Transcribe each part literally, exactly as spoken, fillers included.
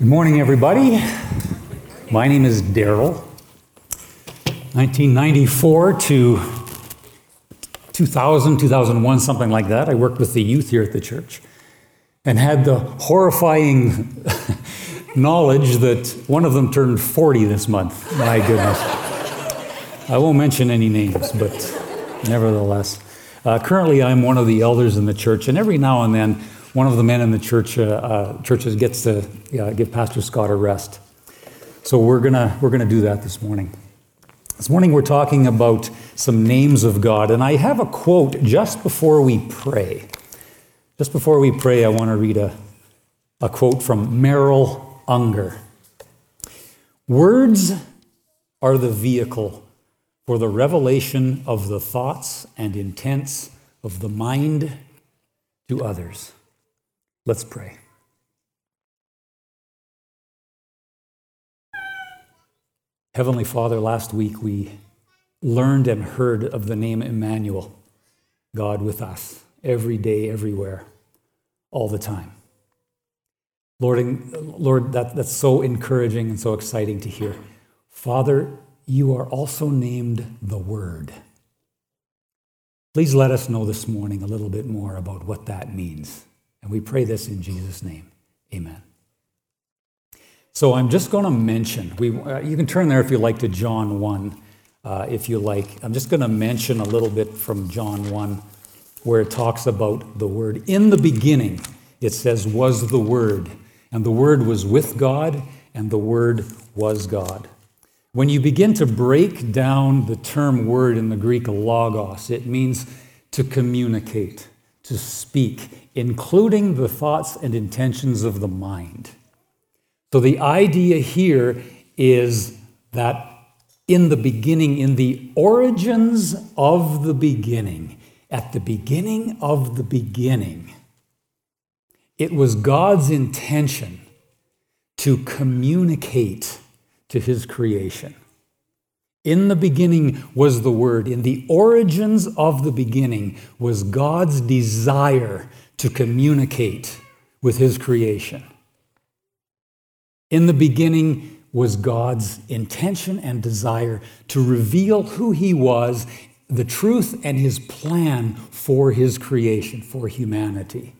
Good morning, everybody. My name is Darrell. nineteen ninety-four to two thousand, two thousand one, something like that, I worked with the youth here at the church and had the horrifying knowledge that one of them turned forty this month. My goodness. I won't mention any names, but nevertheless. Uh, currently, I'm one of the elders in the church, and every now and then, one of the men in the church uh, uh, churches gets to uh, give Pastor Scott a rest. So we're gonna we're gonna do that this morning. This morning we're talking about some names of God, and I have a quote just before we pray. Just before we pray, I want to read a a quote from Merrill Unger. "Words are the vehicle for the revelation of the thoughts and intents of the mind to others." Let's pray. Heavenly Father, last week we learned and heard of the name Emmanuel, God with us, every day, everywhere, all the time. Lord, Lord that, that's so encouraging and so exciting to hear. Father, you are also named the Word. Please let us know this morning a little bit more about what that means. And we pray this in Jesus' name. Amen. So I'm just going to mention, we uh, you can turn there if you like to John one, uh, if you like. I'm just going to mention a little bit from John one, where it talks about the Word. In the beginning, it says, was the Word, and the Word was with God, and the Word was God. When you begin to break down the term word in the Greek, logos, it means to communicate, to speak, including the thoughts and intentions of the mind. So the idea here is that in the beginning, in the origins of the beginning, at the beginning of the beginning, it was God's intention to communicate to his creation. In the beginning was the Word. In the origins of the beginning was God's desire to communicate with his creation. In the beginning was God's intention and desire to reveal who he was, the truth and his plan for his creation, for humanity.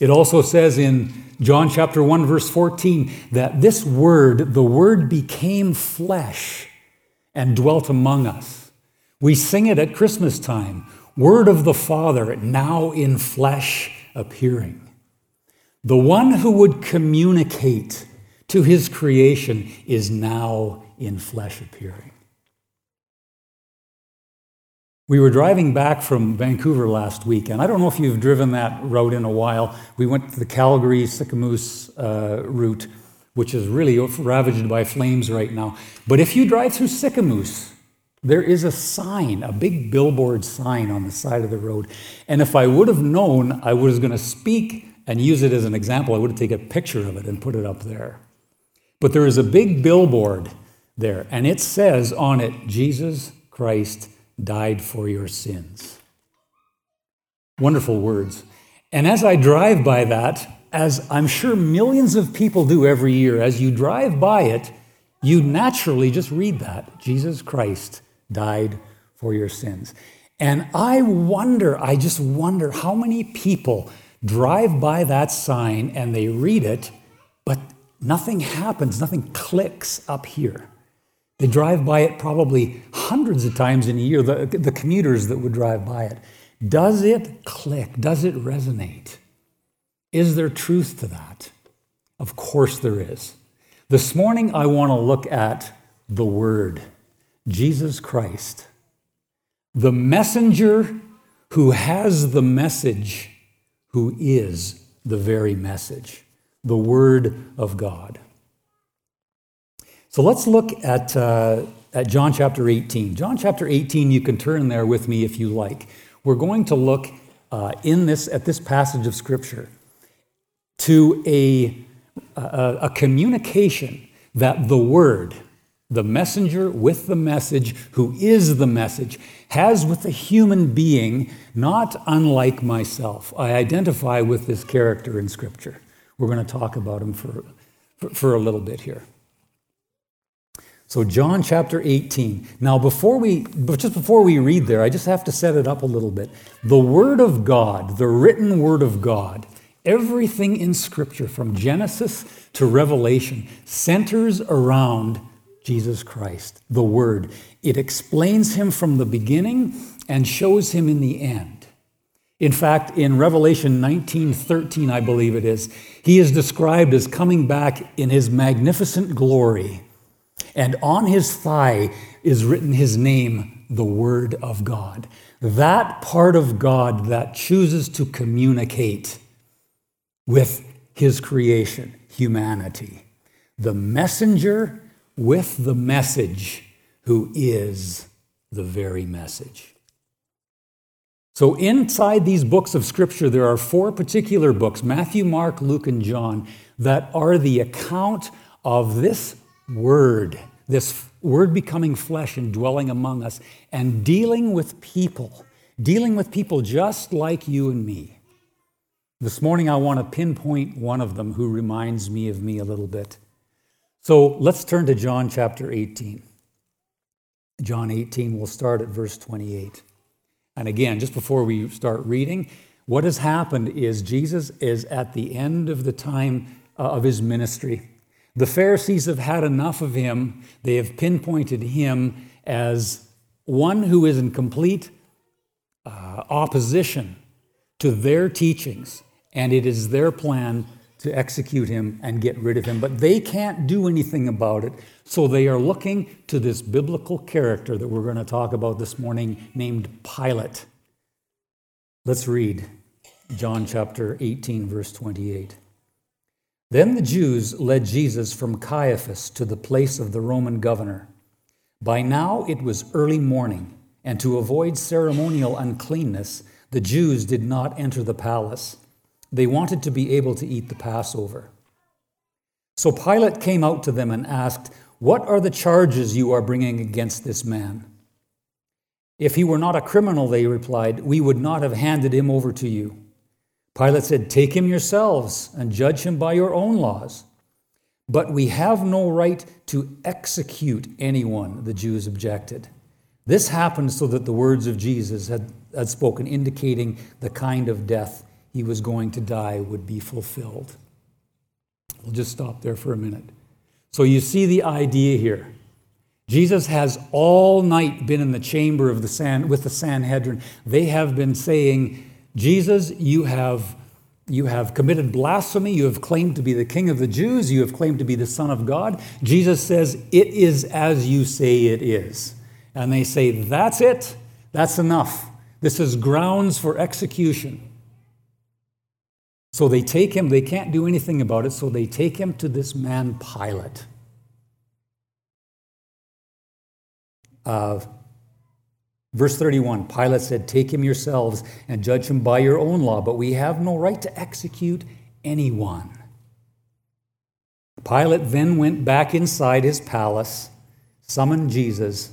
It also says in John chapter one, verse fourteen, that this Word, the Word became flesh and dwelt among us. We sing it at Christmas time, Word of the Father, now in flesh appearing. The one who would communicate to his creation is now in flesh appearing. We were driving back from Vancouver last week, and I don't know if you've driven that road in a while. We went to the Calgary-Sycamoose uh, route, which is really ravaged by flames right now. But if you drive through Sycamoose, there is a sign, a big billboard sign on the side of the road. And if I would have known I was going to speak and use it as an example, I would have taken a picture of it and put it up there. But there is a big billboard there, and it says on it, Jesus Christ died for your sins. Wonderful words. And as I drive by that, as I'm sure millions of people do every year, as you drive by it, you naturally just read that. Jesus Christ died for your sins. And I wonder, I just wonder how many people drive by that sign and they read it, but nothing happens, nothing clicks up here. They drive by it probably hundreds of times in a year, the, the commuters that would drive by it. Does it click? Does it resonate? Is there truth to that? Of course there is. This morning I want to look at the Word, Jesus Christ, the messenger who has the message, who is the very message, the Word of God. So let's look at uh, at John chapter eighteen. John chapter eighteen, you can turn there with me if you like. We're going to look uh, in this at this passage of Scripture to a, a a communication that the Word, the messenger with the message, who is the message, has with a human being not unlike myself. I identify with this character in Scripture. We're going to talk about him for for, for a little bit here. So John chapter eighteen. Now, before we, just before we read there, I just have to set it up a little bit. The Word of God, the written Word of God, everything in Scripture from Genesis to Revelation centers around Jesus Christ, the Word. It explains him from the beginning and shows him in the end. In fact, in Revelation nineteen thirteen, I believe it is, he is described as coming back in his magnificent glory. And on his thigh is written his name, the Word of God. That part of God that chooses to communicate with his creation, humanity. The messenger with the message, who is the very message. So inside these books of Scripture, there are four particular books, Matthew, Mark, Luke, and John, that are the account of this Word, this Word becoming flesh and dwelling among us and dealing with people, dealing with people just like you and me. This morning I want to pinpoint one of them who reminds me of me a little bit. So let's turn to John chapter eighteen. John eighteen, we'll start at verse twenty-eight. And again, just before we start reading, what has happened is Jesus is at the end of the time of his ministry. The Pharisees have had enough of him. They have pinpointed him as one who is in complete uh, opposition to their teachings, and it is their plan to execute him and get rid of him. But they can't do anything about it, so they are looking to this biblical character that we're going to talk about this morning named Pilate. Let's read John chapter eighteen, verse twenty-eight. Then the Jews led Jesus from Caiaphas to the place of the Roman governor. By now it was early morning, and to avoid ceremonial uncleanness, the Jews did not enter the palace. They wanted to be able to eat the Passover. So Pilate came out to them and asked, "What are the charges you are bringing against this man?" "If he were not a criminal," they replied, "we would not have handed him over to you." Pilate said, "Take him yourselves and judge him by your own laws." "But we have no right to execute anyone," the Jews objected. This happened so that the words of Jesus had, had spoken, indicating the kind of death he was going to die would be fulfilled. We'll just stop there for a minute. So you see the idea here. Jesus has all night been in the chamber of the San, with the Sanhedrin. They have been saying, "Jesus, you have you have committed blasphemy. You have claimed to be the King of the Jews. You have claimed to be the Son of God." Jesus says, "It is as you say it is." And they say, "That's it. That's enough. This is grounds for execution." So they take him. They can't do anything about it. So they take him to this man, Pilate. Uh, Verse thirty-one, Pilate said, "Take him yourselves and judge him by your own law, but we have no right to execute anyone." Pilate then went back inside his palace, summoned Jesus,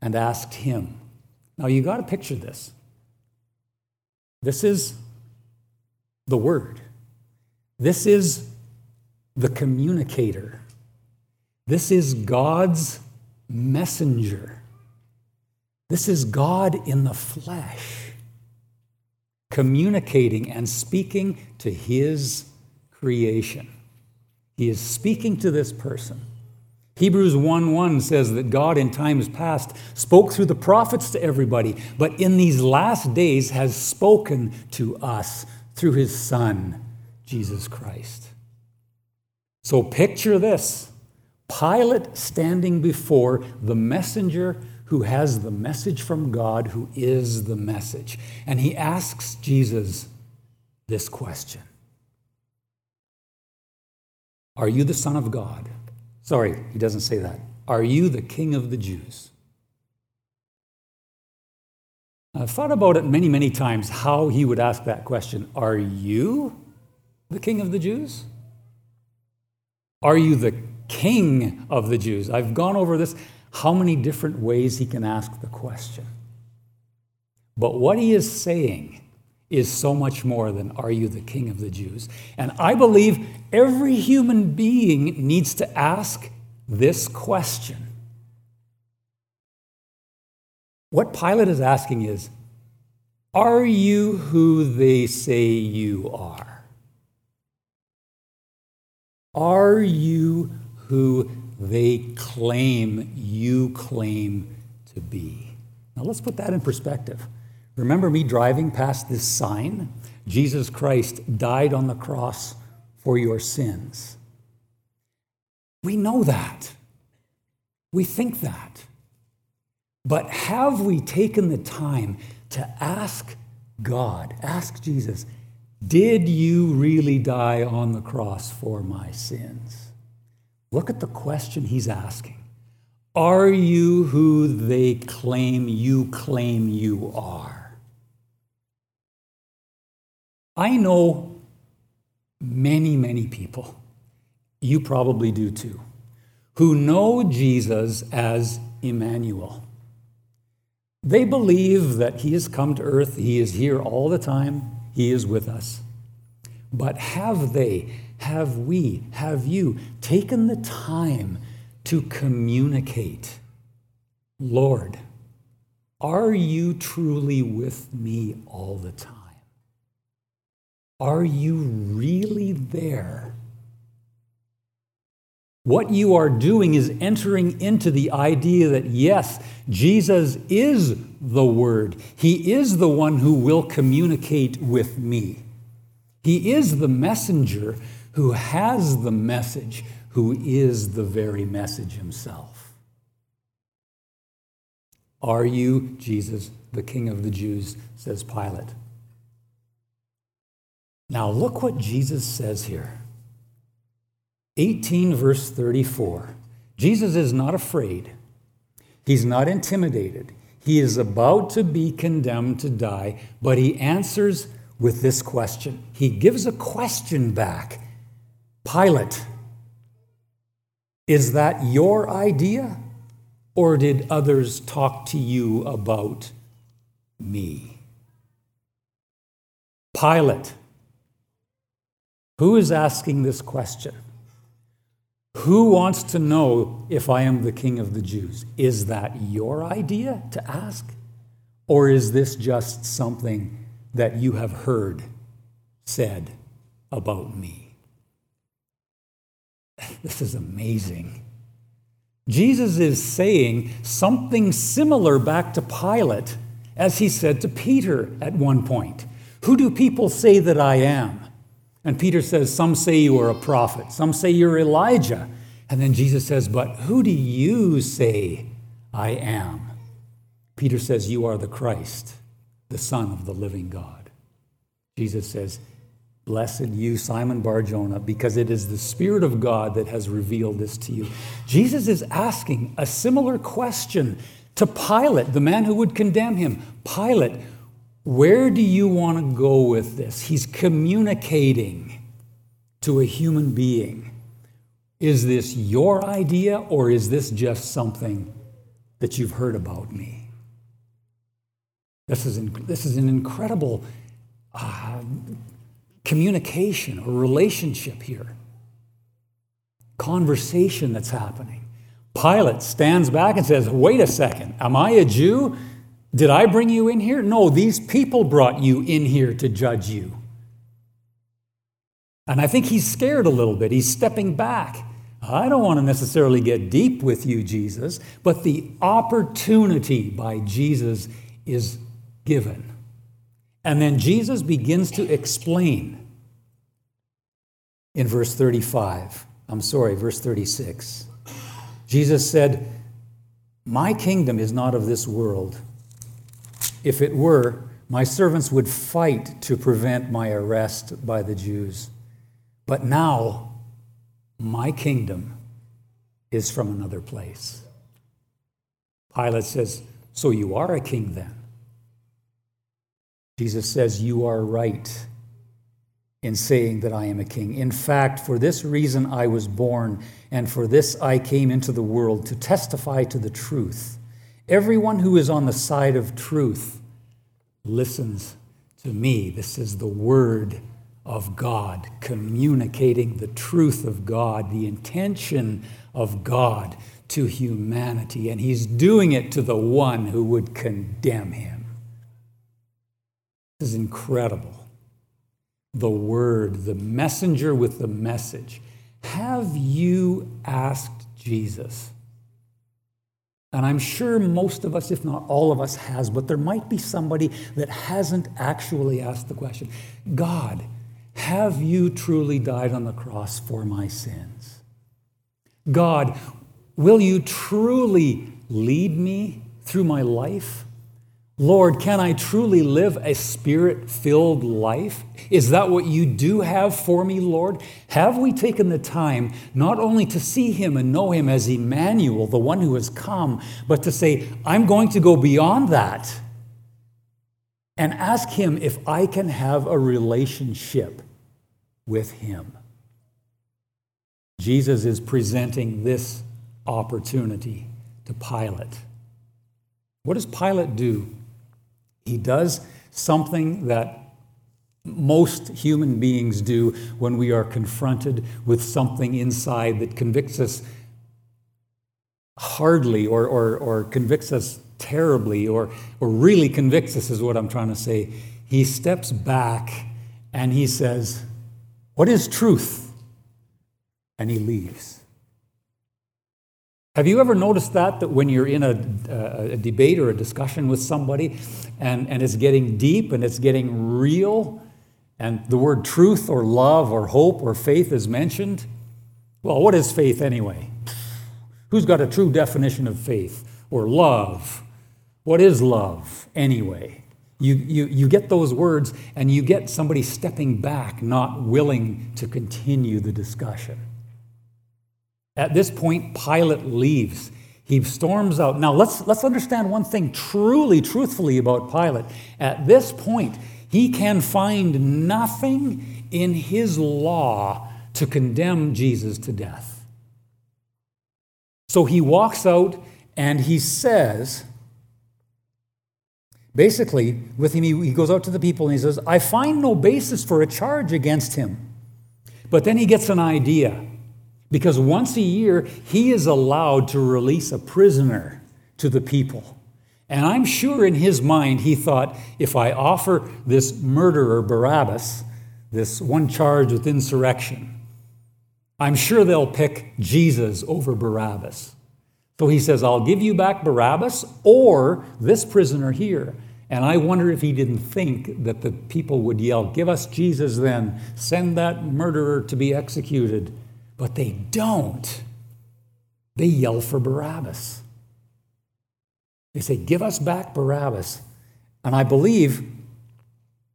and asked him. Now you got to picture this. This is the Word. This is the communicator. This is God's messenger. This is God in the flesh, communicating and speaking to his creation. He is speaking to this person. Hebrews one one says that God in times past spoke through the prophets to everybody, but in these last days has spoken to us through his Son, Jesus Christ. So picture this, Pilate standing before the messenger who has the message from God, who is the message. And he asks Jesus this question. Are you the Son of God? Sorry, he doesn't say that. Are you the King of the Jews? I've thought about it many, many times, how he would ask that question. Are you the King of the Jews? Are you the King of the Jews? I've gone over this. How many different ways he can ask the question. But what he is saying is so much more than "Are you the King of the Jews?" And I believe every human being needs to ask this question. What Pilate is asking is, are you who they say you are? Are you who they claim you claim to be? Now let's put that in perspective. Remember me driving past this sign? Jesus Christ died on the cross for your sins. We know that. We think that. But have we taken the time to ask God, ask Jesus, did you really die on the cross for my sins? Look at the question he's asking. Are you who they claim you claim you are? I know many, many people, you probably do too, who know Jesus as Emmanuel. They believe that he has come to earth, he is here all the time, he is with us. But have they, have we, have you taken the time to communicate, Lord, are you truly with me all the time? Are you really there? What you are doing is entering into the idea that, yes, Jesus is the Word. He is the one who will communicate with me. He is the messenger who has the message, who is the very message himself. Are you, Jesus, the King of the Jews, says Pilate. Now look what Jesus says here. eighteen, verse thirty-four. Jesus is not afraid. He's not intimidated. He is about to be condemned to die, but he answers with this question. He gives a question back. Pilate, is that your idea, or did others talk to you about me? Pilate, who is asking this question? Who wants to know if I am the King of the Jews? Is that your idea to ask? Or is this just something that you have heard said about me? This is amazing. Jesus is saying something similar back to Pilate as he said to Peter at one point. Who do people say that I am? And Peter says, some say you are a prophet. Some say you're Elijah. And then Jesus says, but who do you say I am? Peter says, you are the Christ, the Son of the living God. Jesus says, blessed you, Simon Bar-Jonah, because it is the Spirit of God that has revealed this to you. Jesus is asking a similar question to Pilate, the man who would condemn him. Pilate, where do you want to go with this? He's communicating to a human being. Is this your idea, or is this just something that you've heard about me? This is, inc- this is an incredible uh, communication or relationship here. Conversation that's happening. Pilate stands back and says, wait a second, am I a Jew? Did I bring you in here? No, these people brought you in here to judge you. And I think he's scared a little bit. He's stepping back. I don't want to necessarily get deep with you, Jesus, but the opportunity by Jesus is given. And then Jesus begins to explain in verse thirty-five. I'm sorry, verse thirty-six. Jesus said, my kingdom is not of this world. If it were, my servants would fight to prevent my arrest by the Jews. But now, my kingdom is from another place. Pilate says, so you are a king then? Jesus says, you are right in saying that I am a king. In fact, for this reason I was born, and for this I came into the world, to testify to the truth. Everyone who is on the side of truth listens To me, this is the Word of God, communicating the truth of God, the intention of God to humanity. And he's doing it to the one who would condemn him. This is incredible. The Word, the messenger with the message. Have you asked Jesus? And I'm sure most of us, if not all of us, has, but there might be somebody that hasn't actually asked the question, God, have you truly died on the cross for my sins? God, will you truly lead me through my life? Lord, can I truly live a spirit-filled life? Is that what you do have for me, Lord? Have we taken the time not only to see him and know him as Emmanuel, the one who has come, but to say, I'm going to go beyond that and ask him if I can have a relationship with him? Jesus is presenting this opportunity to Pilate. What does Pilate do? He does something that most human beings do when we are confronted with something inside that convicts us hardly or, or, or convicts us terribly or, or really convicts us is what I'm trying to say. He steps back and he says, "What is truth?" And he leaves. Have you ever noticed that, that when you're in a, a debate or a discussion with somebody and, and it's getting deep and it's getting real and the word truth or love or hope or faith is mentioned? Well, what is faith anyway? Who's got a true definition of faith or love? What is love anyway? You, you, you get those words and you get somebody stepping back, not willing to continue the discussion. At this point, Pilate leaves. He storms out. Now, let's let's understand one thing truly, truthfully about Pilate. At this point, he can find nothing in his law to condemn Jesus to death. So he walks out and he says, basically, with him, he goes out to the people and he says, I find no basis for a charge against him. But then he gets an idea. Because once a year, he is allowed to release a prisoner to the people. And I'm sure in his mind, he thought, if I offer this murderer, Barabbas, this one charge with insurrection, I'm sure they'll pick Jesus over Barabbas. So he says, I'll give you back Barabbas or this prisoner here. And I wonder if he didn't think that the people would yell, give us Jesus then, send that murderer to be executed. But they don't. They yell for Barabbas. They say, give us back Barabbas. And I believe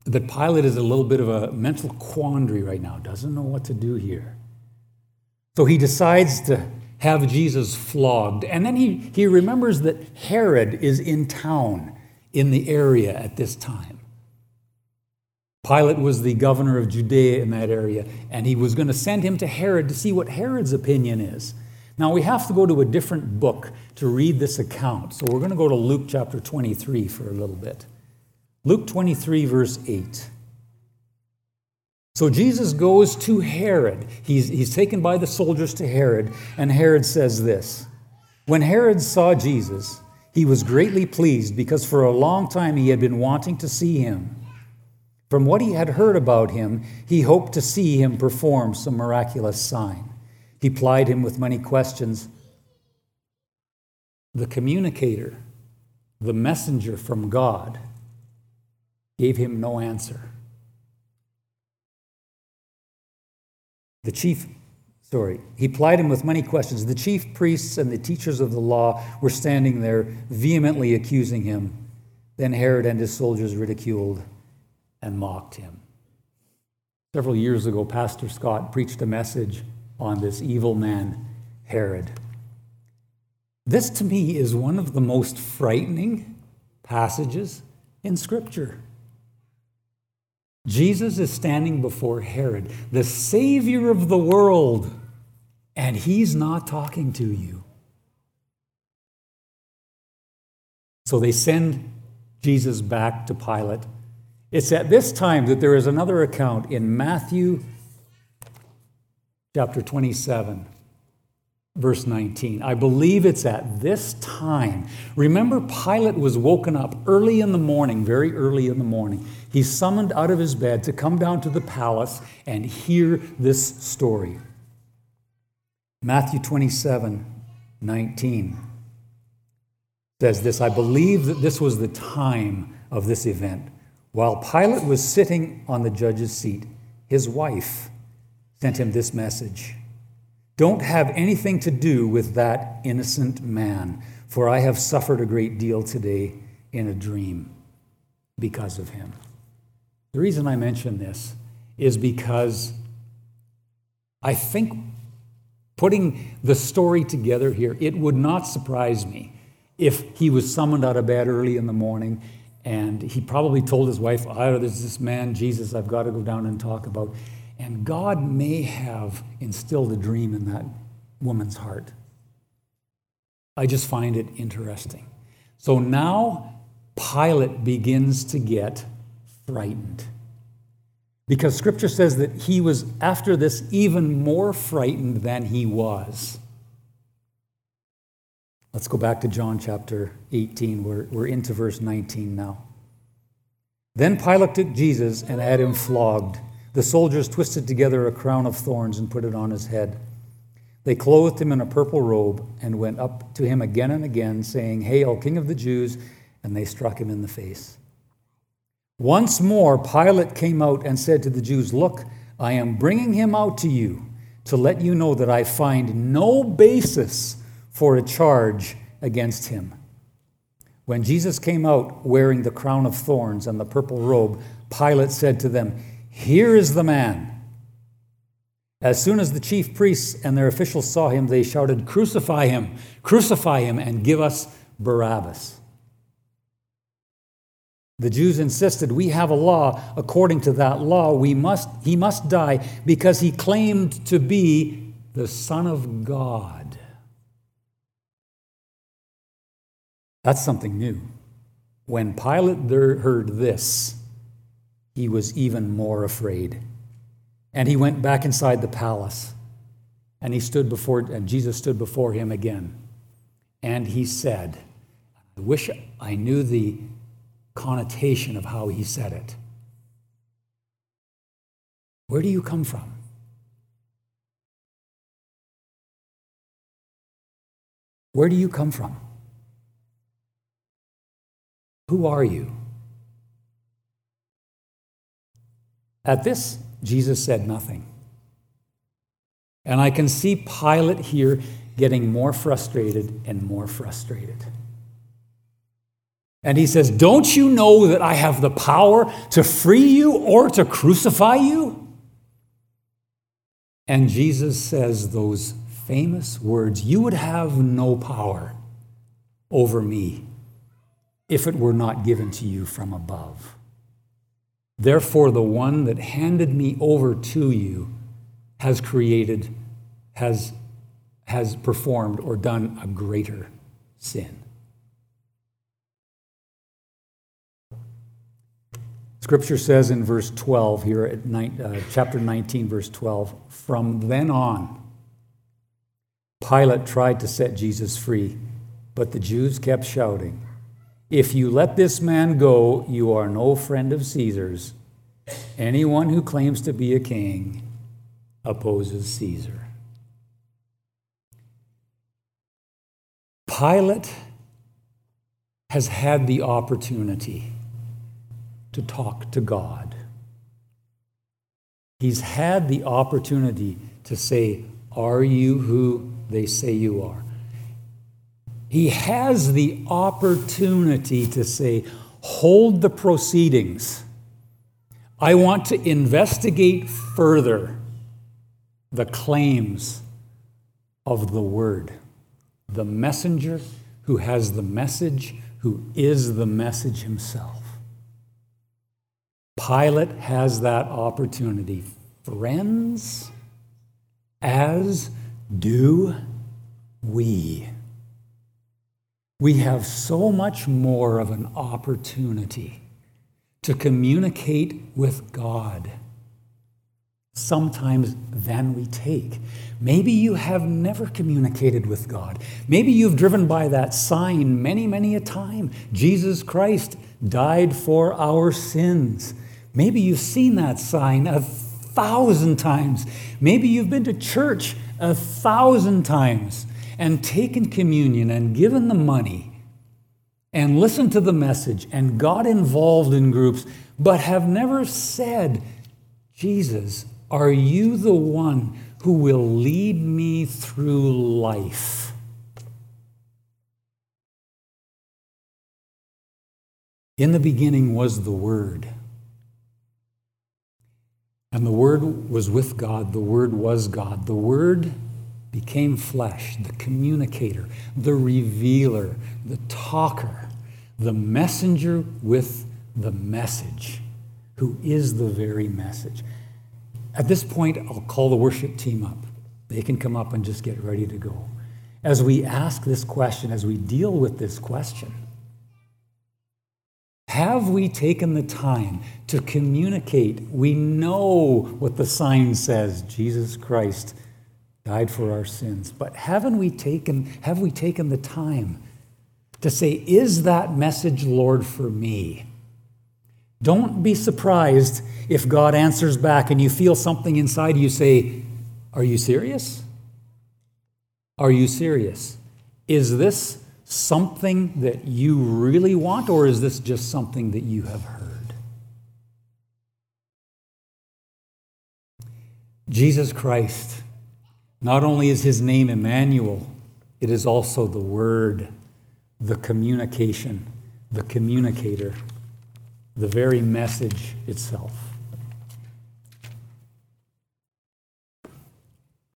that Pilate is a little bit of a mental quandary right now, doesn't know what to do here. So he decides to have Jesus flogged. And then he, he remembers that Herod is in town, in the area at this time. Pilate was the governor of Judea in that area, and he was going to send him to Herod to see what Herod's opinion is. Now, we have to go to a different book to read this account. So we're going to go to Luke chapter twenty-three for a little bit. Luke twenty-three, verse eight. So Jesus goes to Herod. He's, he's taken by the soldiers to Herod, and Herod says this, when Herod saw Jesus, he was greatly pleased because for a long time he had been wanting to see him. From what he had heard about him, he hoped to see him perform some miraculous sign. He plied him with many questions. The communicator, the messenger from God, gave him no answer. The chief, sorry, he plied him with many questions. The chief priests and the teachers of the law were standing there vehemently accusing him. Then Herod and his soldiers ridiculed and mocked him. Several years ago, Pastor Scott preached a message on this evil man, Herod. This to me is one of the most frightening passages in Scripture. Jesus is standing before Herod, the Savior of the world, and he's not talking to you. So they send Jesus back to Pilate. It's at this time that there is another account in Matthew chapter twenty-seven, verse nineteen. I believe it's at this time. Remember, Pilate was woken up early in the morning, very early in the morning. He's summoned out of his bed to come down to the palace and hear this story. Matthew twenty-seven, nineteen says this, I believe that this was the time of this event. While Pilate was sitting on the judge's seat, his wife sent him this message. Don't have anything to do with that innocent man, for I have suffered a great deal today in a dream because of him. The reason I mention this is because I think putting the story together here, it would not surprise me if he was summoned out of bed early in the morning and he probably told his wife, oh, there's this man, Jesus, I've got to go down and talk about. And God may have instilled a dream in that woman's heart. I just find it interesting. So now Pilate begins to get frightened, because Scripture says that he was, after this, even more frightened than he was. Let's go back to John chapter eighteen. We're, we're into verse nineteen now. Then Pilate took Jesus and had him flogged. The soldiers twisted together a crown of thorns and put it on his head. They clothed him in a purple robe and went up to him again and again, saying, Hail, King of the Jews, and they struck him in the face. Once more, Pilate came out and said to the Jews, Look, I am bringing him out to you to let you know that I find no basis for a charge against him. When Jesus came out wearing the crown of thorns and the purple robe, Pilate said to them, Here is the man. As soon as the chief priests and their officials saw him, they shouted, Crucify him, crucify him, and give us Barabbas. The Jews insisted, We have a law. According to that law, we must, he must die because he claimed to be the Son of God. That's something new. When Pilate heard this, he was even more afraid. And he went back inside the palace. And he stood before, and Jesus stood before him again. And he said, I wish I knew the connotation of how he said it. Where do you come from? Where do you come from? Who are you? At this, Jesus said nothing. And I can see Pilate here getting more frustrated and more frustrated. And he says, Don't you know that I have the power to free you or to crucify you? And Jesus says those famous words, You would have no power over me if it were not given to you from above. Therefore, the one that handed me over to you has created, has, has performed or done a greater sin. Scripture says in verse twelve, here at nine, uh, chapter nineteen, verse twelve, From then on, Pilate tried to set Jesus free, but the Jews kept shouting, If you let this man go, you are no friend of Caesar's. Anyone who claims to be a king opposes Caesar. Pilate has had the opportunity to talk to God. He's had the opportunity to say, Are you who they say you are? He has the opportunity to say, hold the proceedings. I want to investigate further the claims of the Word, the messenger who has the message, who is the message himself. Pilate has that opportunity. Friends, as do we. We have so much more of an opportunity to communicate with God. Sometimes than we take. Maybe you have never communicated with God. Maybe you've driven by that sign many, many a time. Jesus Christ died for our sins. Maybe you've seen that sign a thousand times. Maybe you've been to church a thousand times and taken communion and given the money and listened to the message and got involved in groups, but have never said, Jesus, are you the one who will lead me through life? In the beginning was the Word. And the Word was with God. The Word was God. The Word became flesh, the communicator, the revealer, the talker, the messenger with the message, who is the very message. At this point, I'll call the worship team up. They can come up and just get ready to go. As we ask this question, as we deal with this question, have we taken the time to communicate? We know what the sign says, Jesus Christ died for our sins, but haven't we taken, have we taken the time to say, is that message, Lord, for me? Don't be surprised if God answers back and you feel something inside you say, are you serious? Are you serious? Is this something that you really want, or is this just something that you have heard? Jesus Christ, not only is his name Emmanuel, it is also the Word, the communication, the communicator, the very message itself.